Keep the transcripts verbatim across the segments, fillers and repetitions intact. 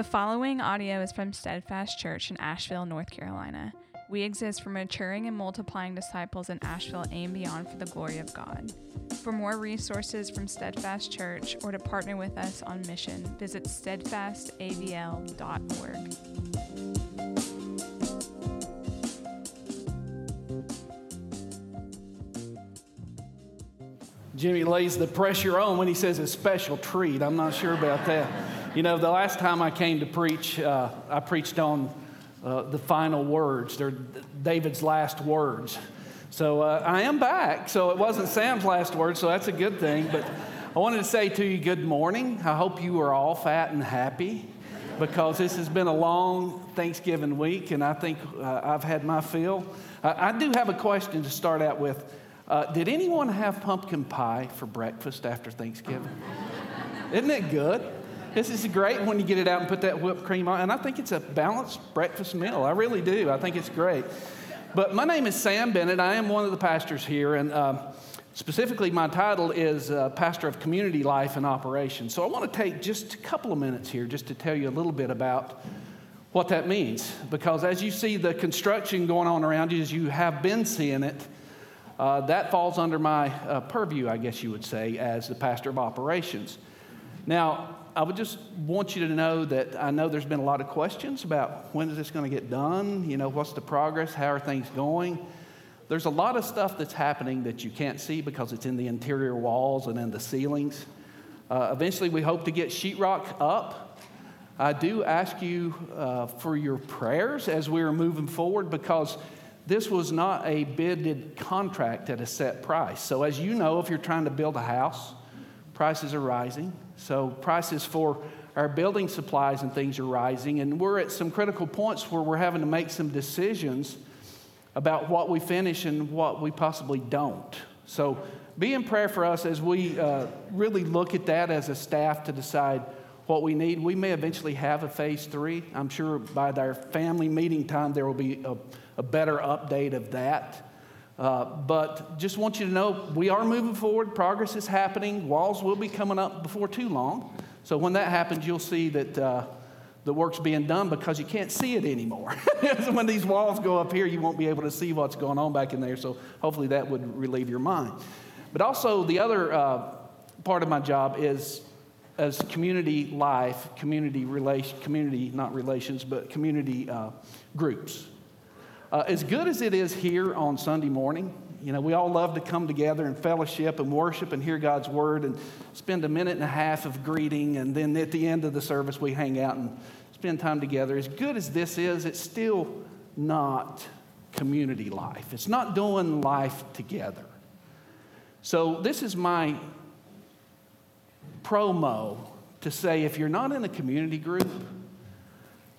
The following audio is from Steadfast Church in Asheville, North Carolina. We exist for maturing and multiplying disciples in Asheville and beyond for the glory of God. For more resources from Steadfast Church or to partner with us on mission, visit steadfast a v l dot org. Jimmy lays the pressure on when he says a special treat. I'm not sure about that. You know, the last time I came to preach, uh, I preached on uh, the final words. They're David's last words. So uh, I am back. So it wasn't Sam's last word, so that's a good thing. But I wanted to say to you, good morning. I hope you are all fat and happy, because this has been a long Thanksgiving week, and I think uh, I've had my fill. Uh, I do have a question to start out with. Uh, did anyone have pumpkin pie for breakfast after Thanksgiving? Isn't it good? This is great when you get it out and put that whipped cream on. And I think it's a balanced breakfast meal. I really do. I think it's great. But my name is Sam Bennett. I am one of the pastors here. And uh, specifically, my title is uh, Pastor of Community Life and Operations. So I want to take just a couple of minutes here just to tell you a little bit about what that means. Because as you see the construction going on around you, as you have been seeing it, Uh, that falls under my uh, purview, I guess you would say, as the pastor of operations. Now, I would just want you to know that I know there's been a lot of questions about when is this going to get done? You know, what's the progress? How are things going? There's a lot of stuff that's happening that you can't see because it's in the interior walls and in the ceilings. Uh, eventually, we hope to get sheetrock up. I do ask you uh, for your prayers as we are moving forward, because this was not a bidded contract at a set price. So as you know, if you're trying to build a house, prices are rising. So prices for our building supplies and things are rising. And we're at some critical points where we're having to make some decisions about what we finish and what we possibly don't. So be in prayer for us as we uh, really look at that as a staff to decide what we need. We may eventually have a phase three. I'm sure by our family meeting time, there will be a, a better update of that. Uh, but just want you to know, we are moving forward. Progress is happening. Walls will be coming up before too long. So when that happens, you'll see that uh, the work's being done, because you can't see it anymore. So when these walls go up here, you won't be able to see what's going on back in there. So hopefully that would relieve your mind. But also the other uh, part of my job is as community life, community relation, community, not relations, but community uh, groups. Uh, as good as it is here on Sunday morning, you know, we all love to come together and fellowship and worship and hear God's word and spend a minute and a half of greeting, and then at the end of the service we hang out and spend time together. As good as this is, it's still not community life. It's not doing life together. So this is my promo to say, if you're not in a community group,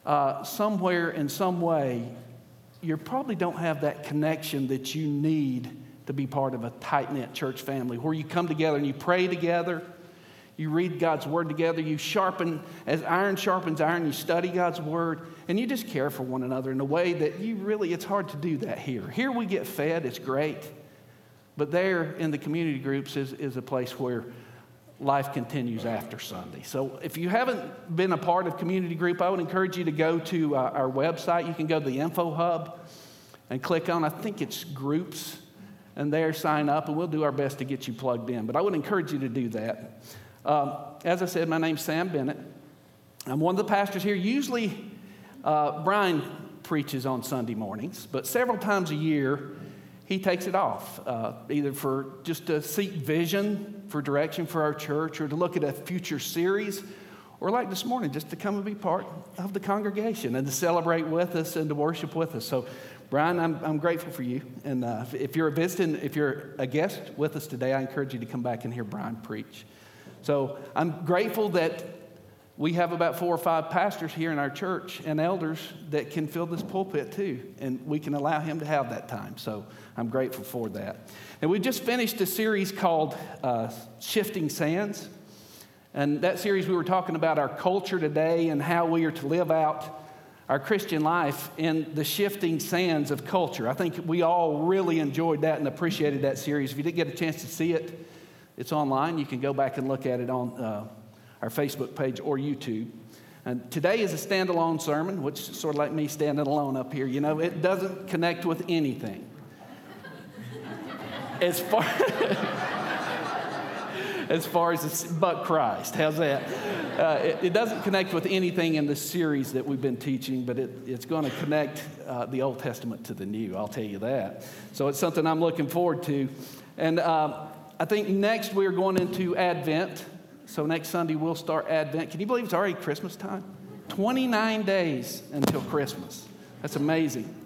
uh, somewhere in some way, you probably don't have that connection that you need to be part of a tight-knit church family, where you come together and you pray together, you read God's word together, you sharpen, as iron sharpens iron, you study God's word, and you just care for one another in a way that you really, it's hard to do that here. Here we get fed, it's great, but there in the community groups is, is a place where life continues after Sunday. So if you haven't been a part of community group, I would encourage you to go to uh, our website. You can go to the info hub and click on, I think it's groups, and there sign up, and we'll do our best to get you plugged in. But I would encourage you to do that. Um, as I said, my name's Sam Bennett. I'm one of the pastors here. Usually uh, Brian preaches on Sunday mornings, but several times a year he takes it off, uh, either for just to seek vision for direction for our church, or to look at a future series, or like this morning, just to come and be part of the congregation and to celebrate with us and to worship with us. So, Brian, I'm, I'm grateful for you. And uh, if you're visiting, if you're a guest with us today, I encourage you to come back and hear Brian preach. So I'm grateful that we have about four or five pastors here in our church and elders that can fill this pulpit too, and we can allow him to have that time. So I'm grateful for that. And we just finished a series called uh, Shifting Sands. And that series, we were talking about our culture today and how we are to live out our Christian life in the shifting sands of culture. I think we all really enjoyed that and appreciated that series. If you didn't get a chance to see it, it's online. You can go back and look at it on uh, our Facebook page or YouTube. And today is a standalone sermon, which is sort of like me standing alone up here. You know, it doesn't connect with anything. As far as far as it's, but Christ, how's that? Uh, it, it doesn't connect with anything in the series that we've been teaching, but it, it's going to connect uh, the Old Testament to the New. I'll tell you that. So it's something I'm looking forward to, and uh, I think next we're going into Advent. So next Sunday we'll start Advent. Can you believe it's already Christmas time? twenty-nine days until Christmas. That's amazing.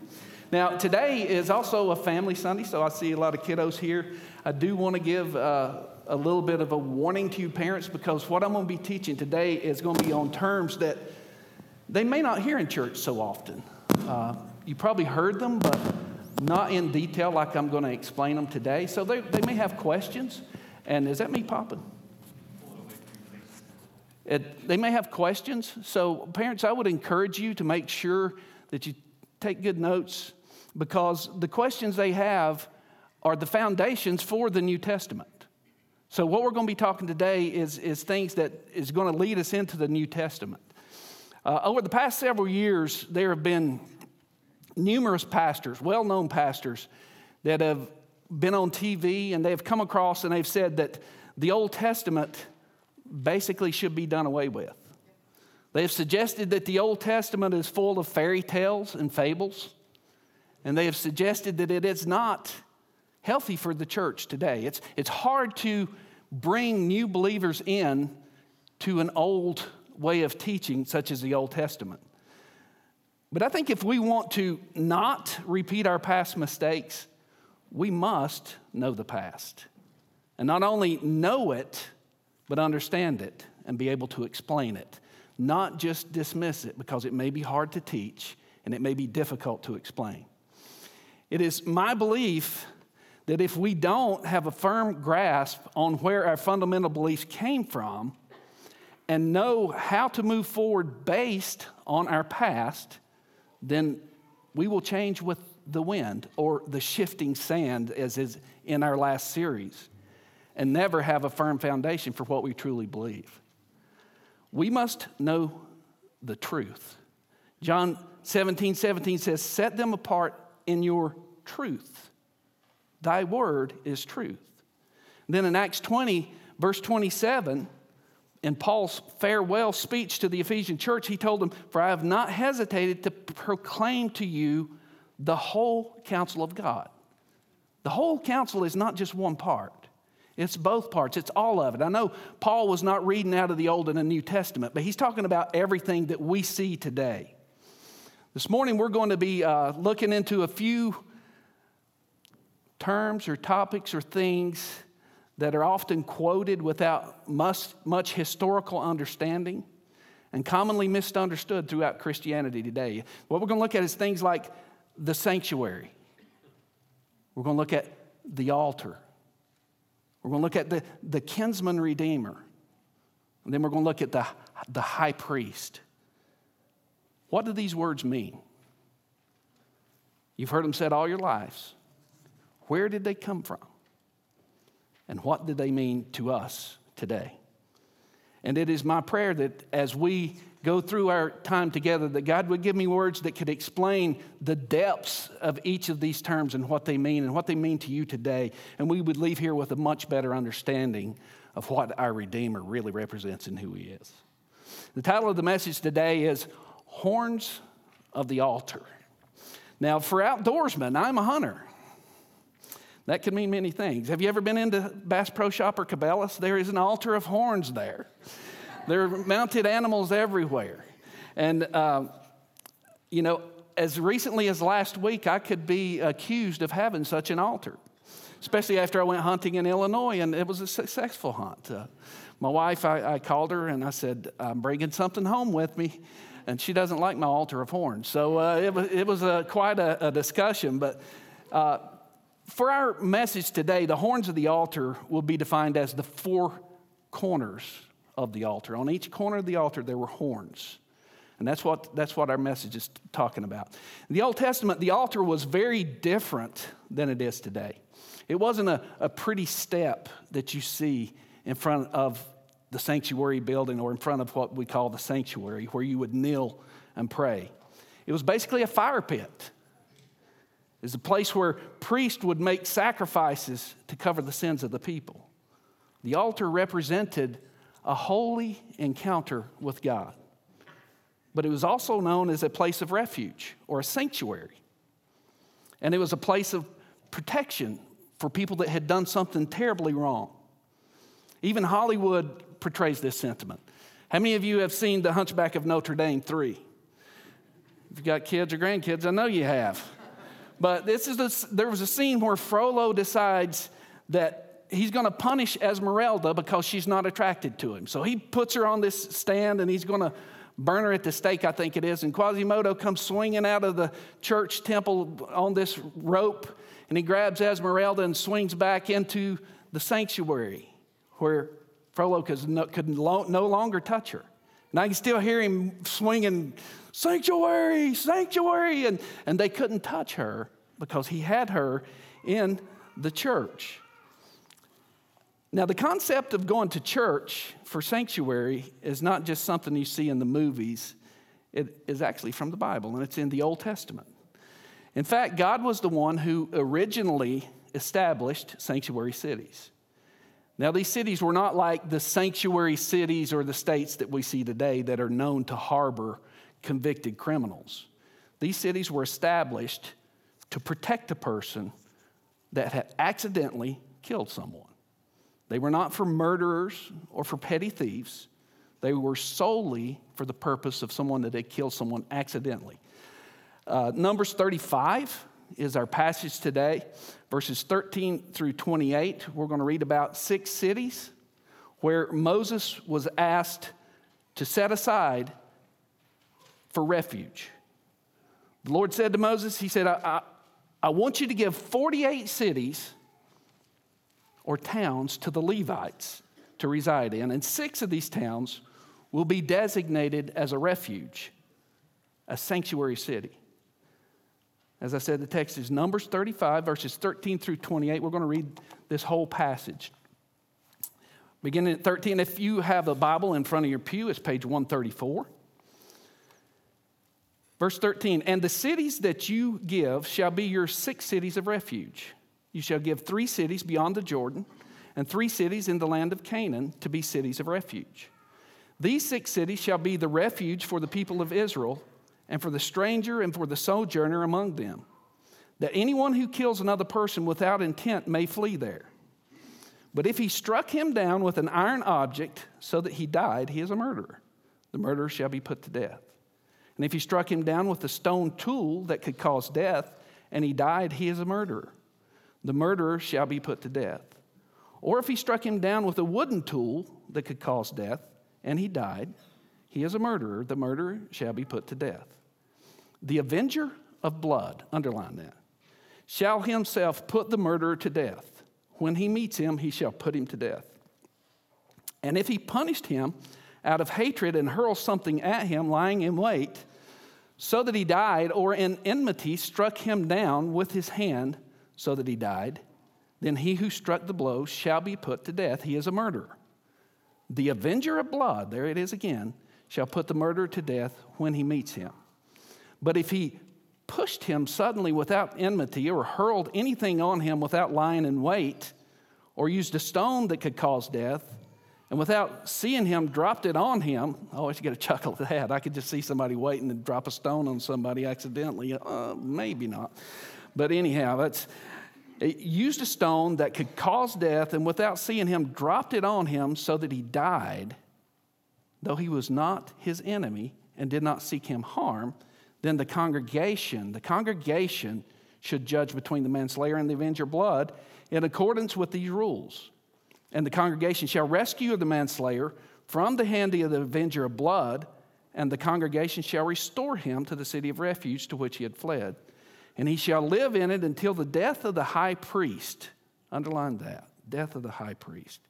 Now, today is also a family Sunday, so I see a lot of kiddos here. I do want to give uh, a little bit of a warning to you parents, because what I'm going to be teaching today is going to be on terms that they may not hear in church so often. Uh, you probably heard them, but not in detail like I'm going to explain them today. So they, they may have questions. And is that me popping? It, they may have questions. So parents, I would encourage you to make sure that you take good notes, because the questions they have are the foundations for the New Testament. So what we're going to be talking today is, is things that is going to lead us into the New Testament. Uh, over the past several years, there have been numerous pastors, well-known pastors, that have been on T V, and they've come across and they've said that the Old Testament basically should be done away with. They've suggested that the Old Testament is full of fairy tales and fables, and they have suggested that it is not healthy for the church today. It's, it's hard to bring new believers in to an old way of teaching, such as the Old Testament. But I think if we want to not repeat our past mistakes, we must know the past. And not only know it, but understand it and be able to explain it. Not just dismiss it, because it may be hard to teach and it may be difficult to explain. It is my belief that if we don't have a firm grasp on where our fundamental beliefs came from and know how to move forward based on our past, then we will change with the wind, or the shifting sand, as is in our last series, and never have a firm foundation for what we truly believe. We must know the truth. John seventeen seventeen says, "Set them apart in your truth. Thy word is truth." And then in Acts twenty, verse twenty-seven, in Paul's farewell speech to the Ephesian church, he told them, "For I have not hesitated to proclaim to you the whole counsel of God." The whole counsel is not just one part. It's both parts. It's all of it. I know Paul was not reading out of the Old and the New Testament, but he's talking about everything that we see today. This morning, we're going to be uh, looking into a few terms or topics or things that are often quoted without much, much historical understanding and commonly misunderstood throughout Christianity today. What we're going to look at is things like the sanctuary. We're going to look at the altar. We're going to look at the, the kinsman redeemer. And then we're going to look at the, the high priest. What do these words mean? You've heard them said all your lives. Where did they come from? And what did they mean to us today? And it is my prayer that as we go through our time together, that God would give me words that could explain the depths of each of these terms and what they mean and what they mean to you today. And we would leave here with a much better understanding of what our Redeemer really represents and who he is. The title of the message today is Horns of the Altar. Now, for outdoorsmen, I'm a hunter. That can mean many things. Have you ever been into Bass Pro Shop or Cabela's? There is an altar of horns there. There are mounted animals everywhere. And, um, you know, as recently as last week, I could be accused of having such an altar, especially after I went hunting in Illinois, and it was a successful hunt. Uh, my wife, I, I called her, and I said, "I'm bringing something home with me," and she doesn't like my altar of horns. So uh, it was, it was a, quite a, a discussion. But uh, for our message today, the horns of the altar will be defined as the four corners of the altar. On each corner of the altar, there were horns. And that's what that's what our message is talking about. In the Old Testament, the altar was very different than it is today. It wasn't a, a pretty step that you see in front of the sanctuary building, or in front of what we call the sanctuary, where you would kneel and pray. It was basically a fire pit. It was a place where priests would make sacrifices to cover the sins of the people. The altar represented a holy encounter with God. But it was also known as a place of refuge or a sanctuary. And it was a place of protection for people that had done something terribly wrong. Even Hollywood portrays this sentiment. How many of you have seen The Hunchback of Notre Dame three? If you've got kids or grandkids, I know you have. But this is a, there was a scene where Frollo decides that he's going to punish Esmeralda because she's not attracted to him. So he puts her on this stand and he's going to burn her at the stake, I think it is. And Quasimodo comes swinging out of the church temple on this rope, and he grabs Esmeralda and swings back into the sanctuary where Frollo could no longer touch her. And I can still hear him swinging, sanctuary, sanctuary. And, and they couldn't touch her because he had her in the church. Now, the concept of going to church for sanctuary is not just something you see in the movies. It is actually from the Bible, and it's in the Old Testament. In fact, God was the one who originally established sanctuary cities. Now, these cities were not like the sanctuary cities or the states that we see today that are known to harbor convicted criminals. These cities were established to protect a person that had accidentally killed someone. They were not for murderers or for petty thieves. They were solely for the purpose of someone that had killed someone accidentally. Uh, Numbers thirty-five is our passage today, verses thirteen through twenty-eight. We're going to read about six cities where Moses was asked to set aside for refuge. The Lord said to Moses, he said, I, I, I want you to give forty-eight cities or towns to the Levites to reside in. And six of these towns will be designated as a refuge, a sanctuary city. As I said, the text is Numbers thirty-five, verses thirteen through twenty-eight. We're going to read this whole passage. Beginning at thirteen, if you have a Bible in front of your pew, it's page one thirty-four. Verse thirteen, and the cities that you give shall be your six cities of refuge. You shall give three cities beyond the Jordan and three cities in the land of Canaan to be cities of refuge. These six cities shall be the refuge for the people of Israel and for the stranger and for the sojourner among them, that anyone who kills another person without intent may flee there. But if he struck him down with an iron object so that he died, he is a murderer. The murderer shall be put to death. And if he struck him down with a stone tool that could cause death and he died, he is a murderer. The murderer shall be put to death. Or if he struck him down with a wooden tool that could cause death, and he died, he is a murderer. The murderer shall be put to death. The avenger of blood, underline that, shall himself put the murderer to death. When he meets him, he shall put him to death. And if he punished him out of hatred and hurled something at him, lying in wait, so that he died, or in enmity struck him down with his hand, so that he died, then he who struck the blow shall be put to death. He is a murderer. The avenger of blood, there it is again, shall put the murderer to death when he meets him. But if he pushed him suddenly without enmity or hurled anything on him without lying in wait or used a stone that could cause death and without seeing him dropped it on him, I always get a chuckle at that. I could just see somebody waiting to drop a stone on somebody accidentally. Uh, maybe not. But anyhow, it's, it used a stone that could cause death, and without seeing him, dropped it on him so that he died. Though he was not his enemy and did not seek him harm, then the congregation, the congregation should judge between the manslayer and the avenger blood in accordance with these rules. And the congregation shall rescue the manslayer from the hand of the avenger of blood, and the congregation shall restore him to the city of refuge to which he had fled. And he shall live in it until the death of the high priest. Underline that, death of the high priest,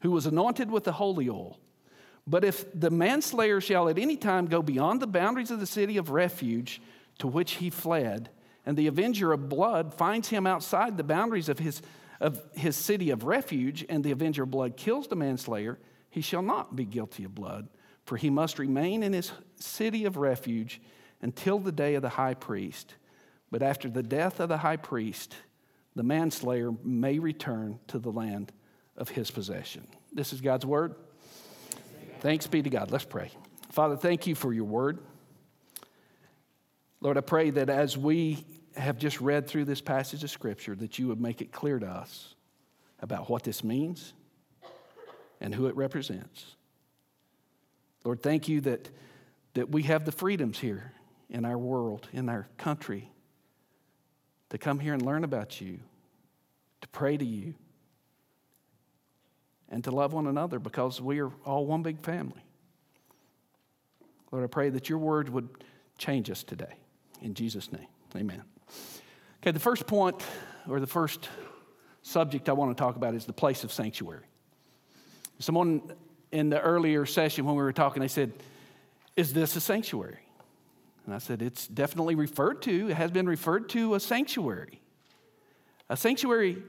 who was anointed with the holy oil. But if the manslayer shall at any time go beyond the boundaries of the city of refuge to which he fled, and the avenger of blood finds him outside the boundaries of his, of his city of refuge, and the avenger of blood kills the manslayer, he shall not be guilty of blood, for he must remain in his city of refuge until the day of the high priest. But after the death of the high priest, the manslayer may return to the land of his possession." This is God's word. Thanks be to God. Let's pray. Father, thank you for your word. Lord, I pray that as we have just read through this passage of Scripture, that you would make it clear to us about what this means and who it represents. Lord, thank you that, that we have the freedoms here in our world, in our country, to come here and learn about you, to pray to you, and to love one another because we are all one big family. Lord, I pray that your word would change us today. In Jesus' name, amen. Okay, the first point or the first subject I want to talk about is the place of sanctuary. Someone in the earlier session when we were talking, they said, "Is this a sanctuary?" And I said, it's definitely referred to, it has been referred to a sanctuary. A sanctuary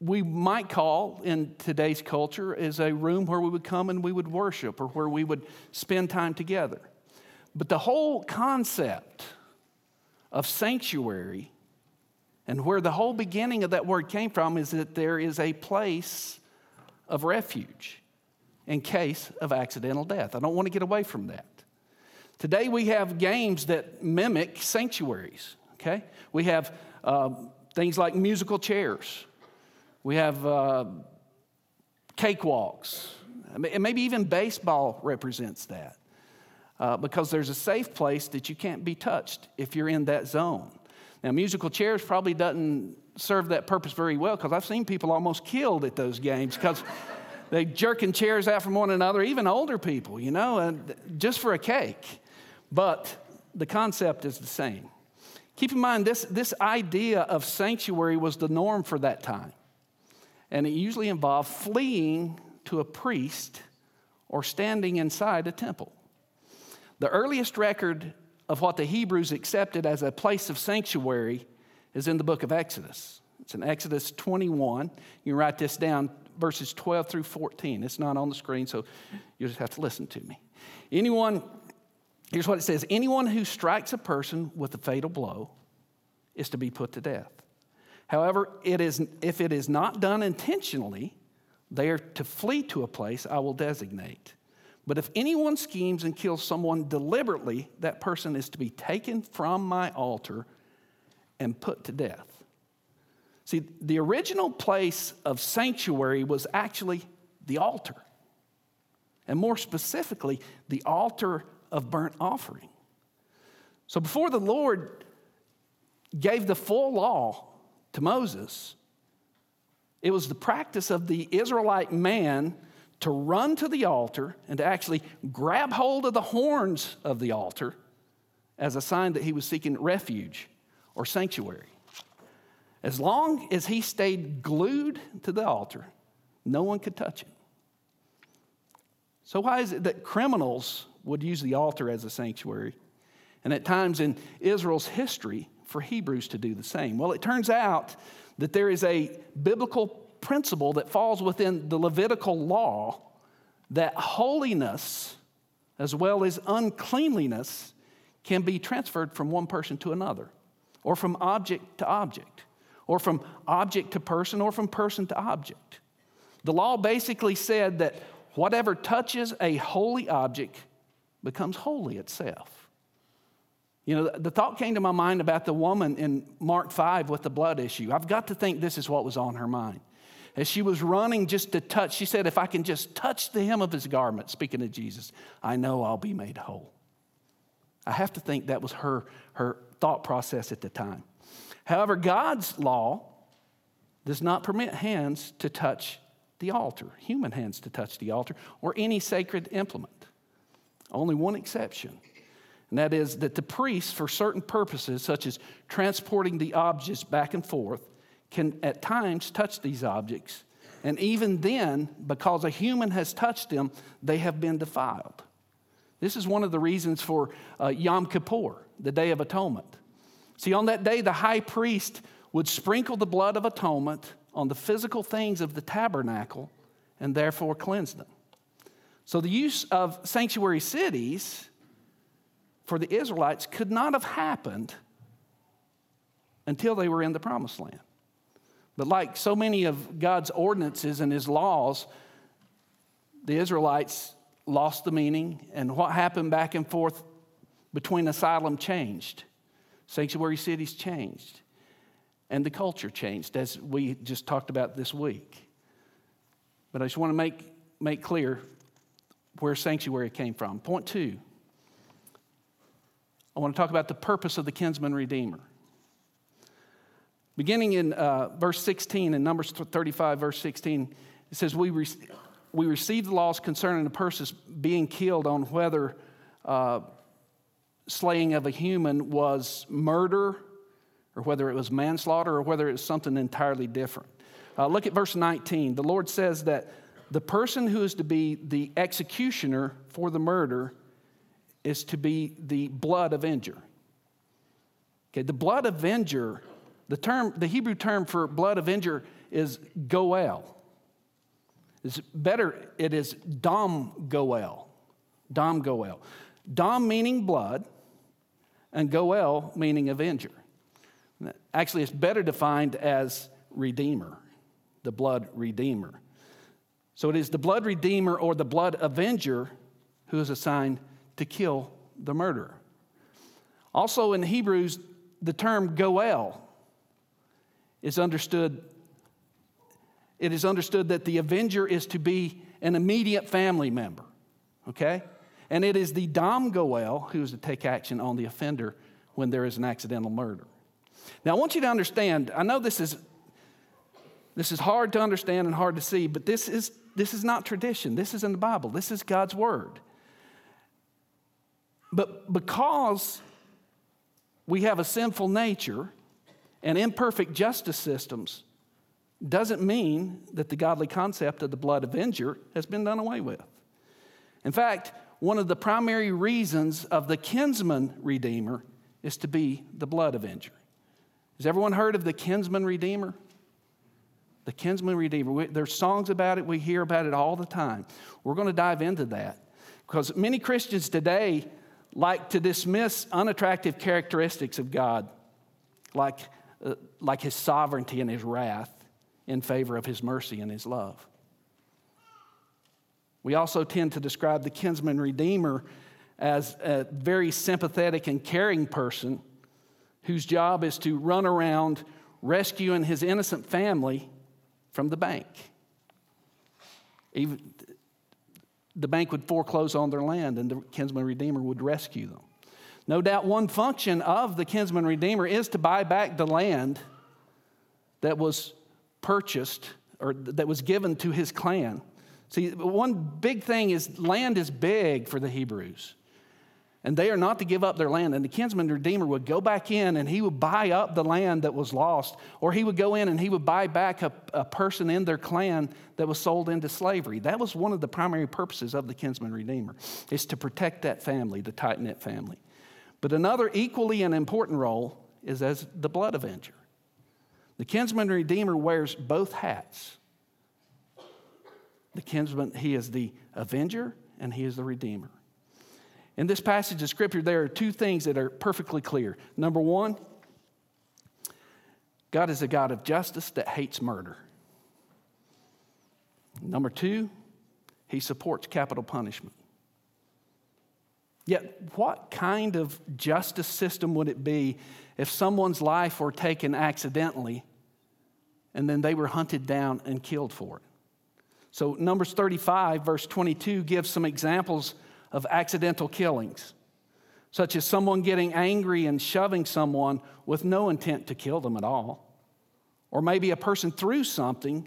we might call in today's culture is a room where we would come and we would worship or where we would spend time together. But the whole concept of sanctuary and where the whole beginning of that word came from is that there is a place of refuge in case of accidental death. I don't want to get away from that. Today we have games that mimic sanctuaries, okay? We have uh, things like musical chairs. We have uh, cakewalks. And maybe even baseball represents that uh, because there's a safe place that you can't be touched if you're in that zone. Now, musical chairs probably doesn't serve that purpose very well because I've seen people almost killed at those games because they're jerking chairs out from one another, even older people, you know, and just for a cake. But the concept is the same. Keep in mind, this, this idea of sanctuary was the norm for that time. And it usually involved fleeing to a priest or standing inside a temple. The earliest record of what the Hebrews accepted as a place of sanctuary is in the book of Exodus. It's in Exodus twenty-one. You can write this down, verses twelve through fourteen. It's not on the screen, so you just have to listen to me. Anyone, here's what it says. Anyone who strikes a person with a fatal blow is to be put to death. However, it is, if it is not done intentionally, they are to flee to a place I will designate. But if anyone schemes and kills someone deliberately, that person is to be taken from my altar and put to death. See, the original place of sanctuary was actually the altar. And more specifically, the altar of burnt offering. So before the Lord gave the full law to Moses, it was the practice of the Israelite man to run to the altar and to actually grab hold of the horns of the altar as a sign that he was seeking refuge or sanctuary. As long as he stayed glued to the altar, no one could touch him. So why is it that criminals would use the altar as a sanctuary? And at times in Israel's history, for Hebrews to do the same. Well, it turns out that there is a biblical principle that falls within the Levitical law that holiness as well as uncleanliness can be transferred from one person to another, or from object to object, or from object to person, or from person to object. The law basically said that whatever touches a holy object becomes holy itself. You know, the thought came to my mind about the woman in Mark five with the blood issue. I've got to think this is what was on her mind. As she was running just to touch, she said, if I can just touch the hem of his garment, speaking of Jesus, I know I'll be made whole. I have to think that was her, her thought process at the time. However, God's law does not permit hands to touch the altar, human hands to touch the altar, or any sacred implement. Only one exception. And that is that the priest, for certain purposes, such as transporting the objects back and forth, can at times touch these objects. And even then, because a human has touched them, they have been defiled. This is one of the reasons for uh, Yom Kippur, the Day of Atonement. See, on that day, the high priest would sprinkle the blood of atonement on the physical things of the tabernacle and therefore cleanse them. So the use of sanctuary cities for the Israelites could not have happened until they were in the promised land. But like so many of God's ordinances and his laws, the Israelites lost the meaning, and what happened back and forth between asylum changed. Sanctuary cities changed. And the culture changed, as we just talked about this week. But I just want to make, make clear where sanctuary came from. Point two, I want to talk about the purpose of the kinsman redeemer. Beginning in uh, verse sixteen, in Numbers thirty-five, verse sixteen, it says, we, re- we received the laws concerning the person's being killed on whether uh, slaying of a human was murder, or whether it was manslaughter, or whether it was something entirely different. Uh, look at verse nineteen. The Lord says that the person who is to be the executioner for the murder is to be the blood avenger. Okay, the blood avenger, the term, the Hebrew term for blood avenger is goel. It's better, it is dom goel. Dom goel. Dom meaning blood, and goel meaning avenger. Actually, it's better defined as redeemer, the blood redeemer. So it is the blood redeemer or the blood avenger who is assigned to kill the murderer. Also in Hebrews, the term goel is understood, it is understood that the avenger is to be an immediate family member, okay? And it is the dom goel who is to take action on the offender when there is an accidental murder. Now, I want you to understand, I know this is this is hard to understand and hard to see, but this is this is not tradition. This is in the Bible. This is God's word. But because we have a sinful nature and imperfect justice systems, doesn't mean that the godly concept of the blood avenger has been done away with. In fact, one of the primary reasons of the kinsman redeemer is to be the blood avenger. Has everyone heard of the kinsman redeemer? The kinsman redeemer. We, there's songs about it. We hear about it all the time. We're going to dive into that because many Christians today like to dismiss unattractive characteristics of God, like, uh, like his sovereignty and his wrath, in favor of his mercy and his love. We also tend to describe the kinsman redeemer as a very sympathetic and caring person whose job is to run around rescuing his innocent family from the bank. Even the bank would foreclose on their land, and the kinsman redeemer would rescue them. No doubt one function of the kinsman redeemer is to buy back the land that was purchased or that was given to his clan. See, one big thing is land is big for the Hebrews. And they are not to give up their land. And the kinsman redeemer would go back in and he would buy up the land that was lost. Or he would go in and he would buy back a, a person in their clan that was sold into slavery. That was one of the primary purposes of the kinsman redeemer, is to protect that family, the tight-knit family. But another equally and important role is as the blood avenger. The kinsman redeemer wears both hats. The kinsman, he is the avenger and he is the redeemer. In this passage of Scripture, there are two things that are perfectly clear. Number one, God is a God of justice that hates murder. Number two, he supports capital punishment. Yet, what kind of justice system would it be if someone's life were taken accidentally and then they were hunted down and killed for it? So Numbers thirty-five, verse twenty-two, gives some examples of accidental killings, such as someone getting angry and shoving someone with no intent to kill them at all, or maybe a person threw something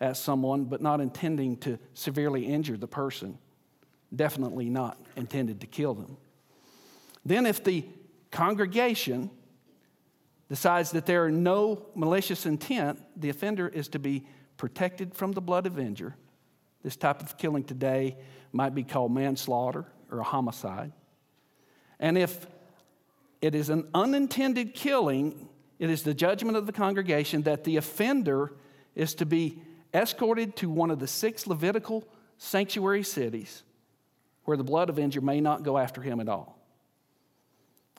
at someone but not intending to severely injure the person, definitely not intended to kill them. Then if the congregation decides that there are no malicious intent, the offender is to be protected from the blood avenger. This type of killing today might be called manslaughter or a homicide. And if it is an unintended killing, it is the judgment of the congregation that the offender is to be escorted to one of the six Levitical sanctuary cities where the blood avenger may not go after him at all.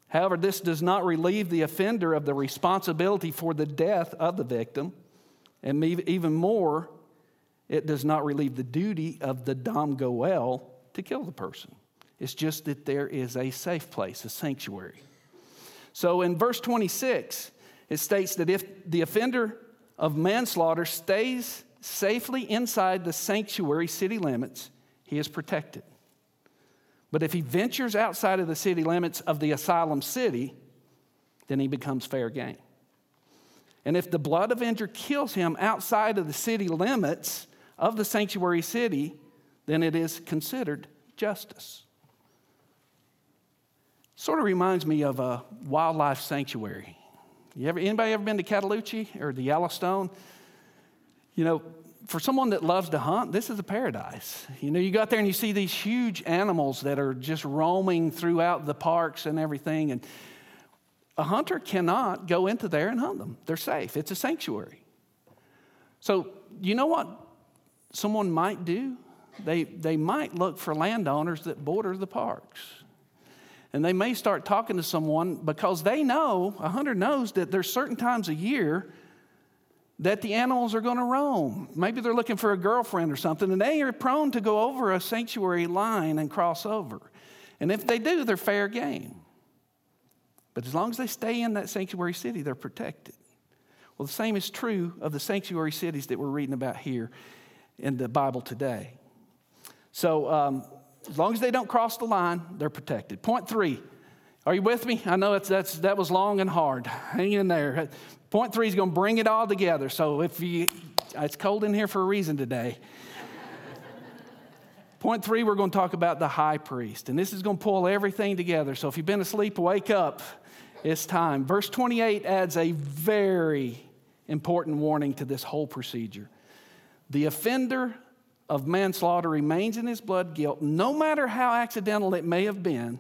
However, this does not relieve the offender of the responsibility for the death of the victim, and even more, it does not relieve the duty of the Dom Goel to kill the person. It's just that there is a safe place, a sanctuary. So in verse twenty-six, it states that if the offender of manslaughter stays safely inside the sanctuary city limits, he is protected. But if he ventures outside of the city limits of the asylum city, then he becomes fair game. And if the blood avenger kills him outside of the city limits of the sanctuary city, then it is considered justice. Sort of reminds me of a wildlife sanctuary. You ever, anybody ever been to Cataloochee or the Yellowstone? You know, for someone that loves to hunt, this is a paradise. You know, you go out there and you see these huge animals that are just roaming throughout the parks and everything. And a hunter cannot go into there and hunt them. They're safe. It's a sanctuary. So you know what someone might do? They, they might look for landowners that border the parks. And they may start talking to someone because they know, a hunter knows that there's certain times a year that the animals are going to roam. Maybe they're looking for a girlfriend or something, and they are prone to go over a sanctuary line and cross over. And if they do, they're fair game. But as long as they stay in that sanctuary city, they're protected. Well, the same is true of the sanctuary cities that we're reading about here in the Bible today. So um, as long as they don't cross the line, they're protected. Point three. Are you with me? I know that's, that's, that was long and hard. Hang in there. Point three is going to bring it all together. So if you, it's cold in here for a reason today. Point three, we're going to talk about the high priest. And this is going to pull everything together. So if you've been asleep, wake up. It's time. Verse twenty-eight adds a very important warning to this whole procedure. The offender of manslaughter remains in his blood guilt, no matter how accidental it may have been,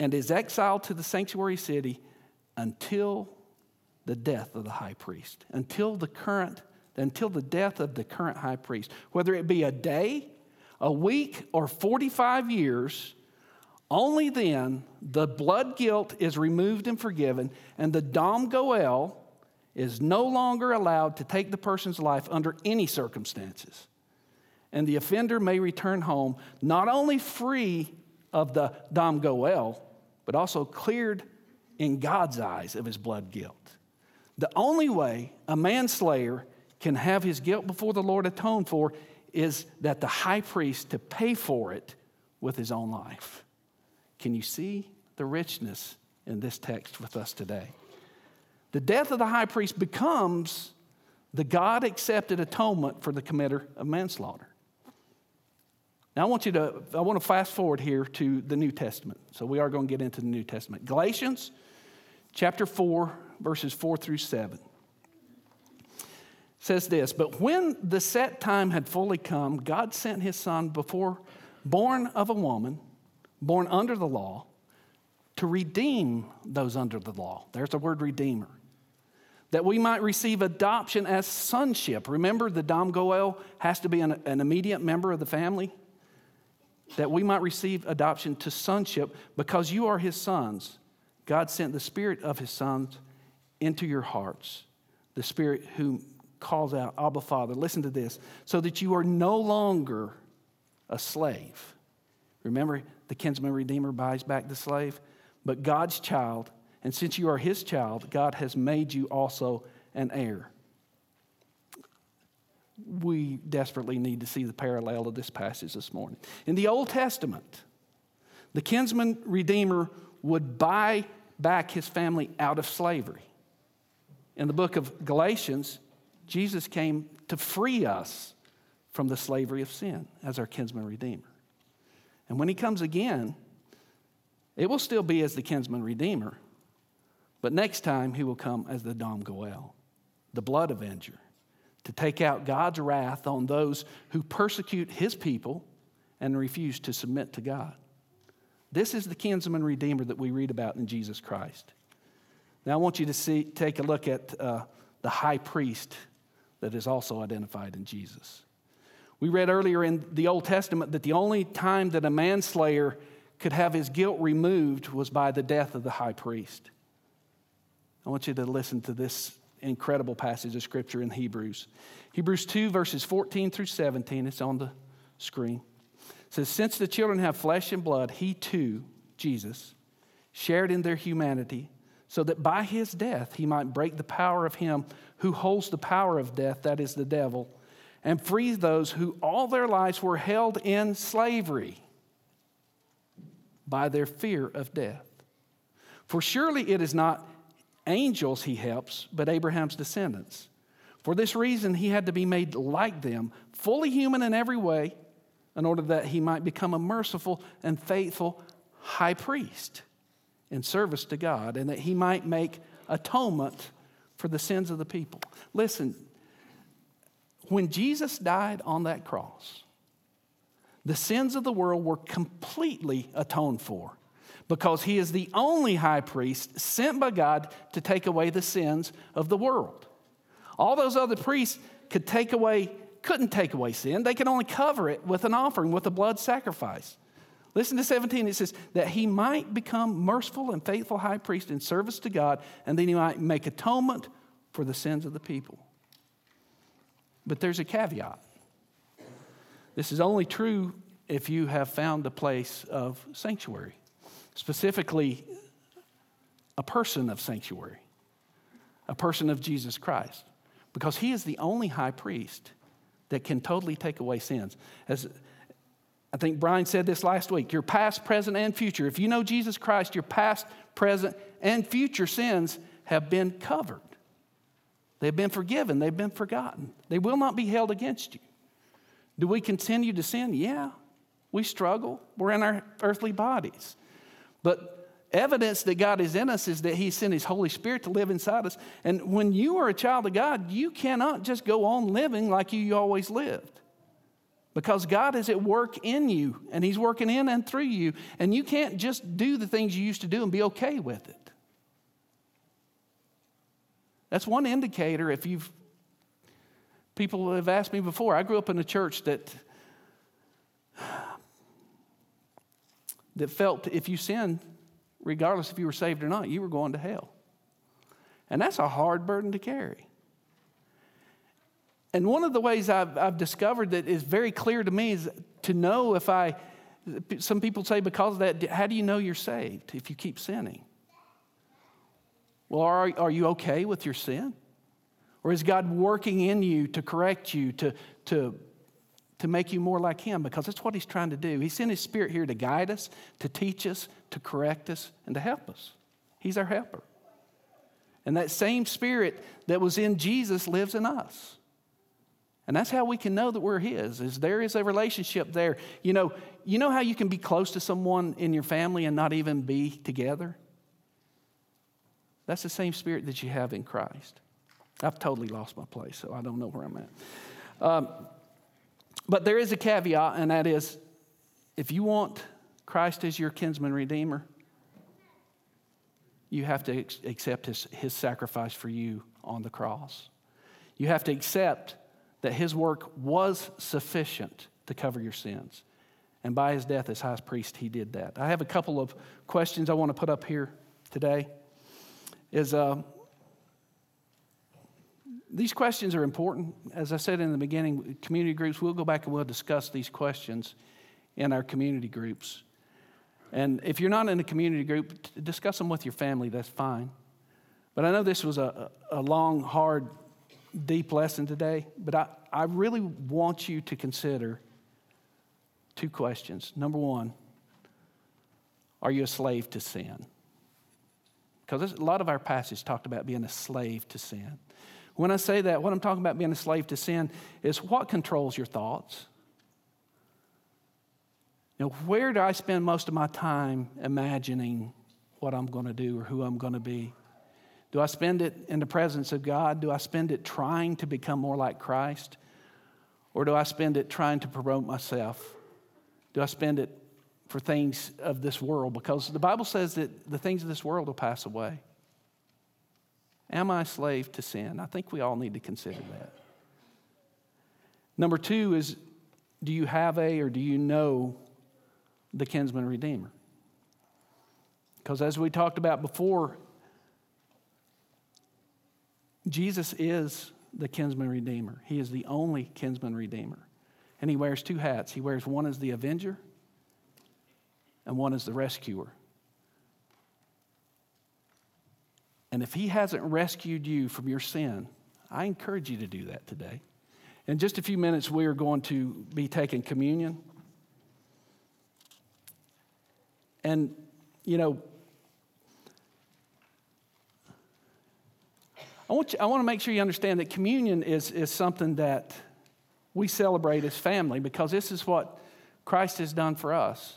and is exiled to the sanctuary city until the death of the high priest, until the current, until the death of the current high priest. Whether it be a day, a week, or forty-five years, only then the blood guilt is removed and forgiven, and the Dom Goel is no longer allowed to take the person's life under any circumstances. And the offender may return home not only free of the Dom Goel, but also cleared in God's eyes of his blood guilt. The only way a manslayer can have his guilt before the Lord atoned for is that the high priest to pay for it with his own life. Can you see the richness in this text with us today? The death of the high priest becomes the God-accepted atonement for the committer of manslaughter. Now, I want you to, I want to fast forward here to the New Testament. So we are going to get into the New Testament. Galatians chapter four, verses four through seven. Says this, "But when the set time had fully come, God sent his son before, born of a woman, born under the law, to redeem those under the law." There's the word redeemer. "That we might receive adoption as sonship." Remember, the Dom Goel has to be an, an immediate member of the family. "That we might receive adoption to sonship, because you are his sons. God sent the Spirit of his sons into your hearts, the Spirit who calls out, 'Abba, Father.'" Listen to this. "So that you are no longer a slave." Remember, the kinsman redeemer buys back the slave, but God's child. And since you are his child, God has made you also an heir. We desperately need to see the parallel of this passage this morning. In the Old Testament, the kinsman redeemer would buy back his family out of slavery. In the book of Galatians, Jesus came to free us from the slavery of sin as our kinsman redeemer. And when he comes again, it will still be as the kinsman redeemer, but next time he will come as the Dom Goel, the blood avenger, to take out God's wrath on those who persecute his people and refuse to submit to God. This is the kinsman redeemer that we read about in Jesus Christ. Now I want you to see, take a look at uh, the high priest that is also identified in Jesus. We read earlier in the Old Testament that the only time that a manslayer could have his guilt removed was by the death of the high priest. I want you to listen to this incredible passage of Scripture in Hebrews. Hebrews two, verses fourteen through seventeen. It's on the screen. It says, "Since the children have flesh and blood, he too, Jesus, shared in their humanity, so that by his death he might break the power of him who holds the power of death, that is the devil, and free those who all their lives were held in slavery by their fear of death. For surely it is not angels he helps, but Abraham's descendants. For this reason he had to be made like them, fully human in every way, in order that he might become a merciful and faithful high priest in service to God, and that he might make atonement for the sins of the people." Listen, when Jesus died on that cross, the sins of the world were completely atoned for, because he is the only high priest sent by God to take away the sins of the world. All those other priests could take away, couldn't take away sin. They could only cover it with an offering, with a blood sacrifice. Listen to seventeen. It says, "That he might become merciful and faithful high priest in service to God, and then he might make atonement for the sins of the people." But there's a caveat. This is only true if you have found a place of sanctuary. Specifically, a person of sanctuary, a person of Jesus Christ, because he is the only high priest that can totally take away sins. As I think Brian said this last week, your past, present, and future. If you know Jesus Christ, your past, present, and future sins have been covered. They've been forgiven. They've been forgotten. They will not be held against you. Do we continue to sin? Yeah, we struggle. We're in our earthly bodies. But evidence that God is in us is that he sent his Holy Spirit to live inside us. And when you are a child of God, you cannot just go on living like you always lived, because God is at work in you, and he's working in and through you. And you can't just do the things you used to do and be okay with it. That's one indicator. If you've, people have asked me before, I grew up in a church that that felt if you sinned, regardless if you were saved or not, you were going to hell. And that's a hard burden to carry. And one of the ways I've, I've discovered that is very clear to me is to know if I, some people say because of that, how do you know you're saved if you keep sinning? Well, are, are you okay with your sin? Or is God working in you to correct you, to to to make you more like him? Because that's what he's trying to do. He sent his Spirit here to guide us, to teach us, to correct us, and to help us. He's our helper. And that same Spirit that was in Jesus lives in us. And that's how we can know that we're his, is there is a relationship there. You know, you know how you can be close to someone in your family and not even be together? That's the same Spirit that you have in Christ. I've totally lost my place, so I don't know where I'm at. Um, But there is a caveat, and that is, if you want Christ as your kinsman redeemer, you have to ex- accept his, his sacrifice for you on the cross. You have to accept that his work was sufficient to cover your sins. And by his death as high priest, he did that. I have a couple of questions I want to put up here today. Is uh, These questions are important. As I said in the beginning, community groups, we'll go back and we'll discuss these questions in our community groups. And if you're not in a community group, discuss them with your family, that's fine. But I know this was a, a long, hard, deep lesson today, but I, I really want you to consider two questions. Number one, are you a slave to sin? Because a lot of our passage talked about being a slave to sin. When I say that, what I'm talking about being a slave to sin is what controls your thoughts. Now, where do I spend most of my time imagining what I'm going to do or who I'm going to be? Do I spend it in the presence of God? Do I spend it trying to become more like Christ? Or do I spend it trying to promote myself? Do I spend it for things of this world? Because the Bible says that the things of this world will pass away. Am I a slave to sin? I think we all need to consider that. Number two is, do you have a or do you know the kinsman redeemer? Because as we talked about before, Jesus is the kinsman redeemer. He is the only kinsman redeemer. And he wears two hats. He wears one as the avenger and one as the rescuer. And if he hasn't rescued you from your sin, I encourage you to do that today. In just a few minutes, we are going to be taking communion. And, you know, I want you, I want to make sure you understand that communion is, is something that we celebrate as family, because this is what Christ has done for us.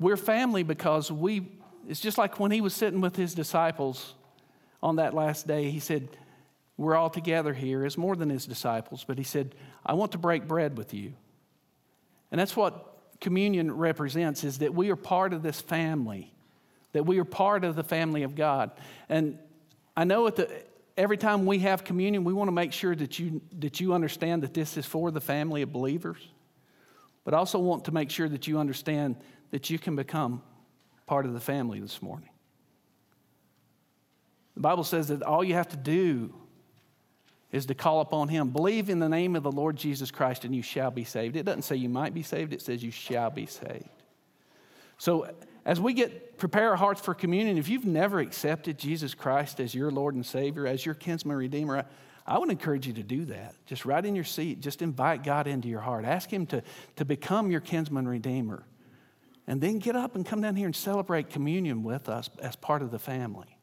We're family because we, it's just like when he was sitting with his disciples on that last day, he said, we're all together here. It's more than his disciples, but he said, I want to break bread with you. And that's what communion represents, is that we are part of this family, that we are part of the family of God. And I know at the every time we have communion, we want to make sure that you that you understand that this is for the family of believers, but I also want to make sure that you understand that you can become part of the family this morning. The Bible says that all you have to do is to call upon him. Believe in the name of the Lord Jesus Christ and you shall be saved. It doesn't say you might be saved. It says you shall be saved. So as we get prepare our hearts for communion, if you've never accepted Jesus Christ as your Lord and Savior, as your kinsman redeemer, I, I would encourage you to do that. Just right in your seat, just invite God into your heart. Ask him to, to become your kinsman redeemer. And then get up and come down here and celebrate communion with us as part of the family.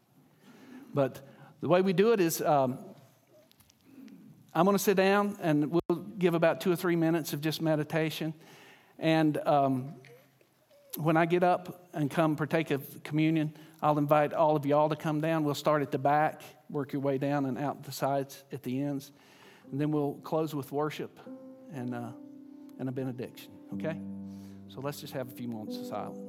But the way we do it is... Um, I'm going to sit down and we'll give about two or three minutes of just meditation. And um, when I get up and come partake of communion, I'll invite all of you all to come down. We'll start at the back, work your way down and out the sides at the ends. And then we'll close with worship and, uh, and a benediction, okay? So let's just have a few moments of silence.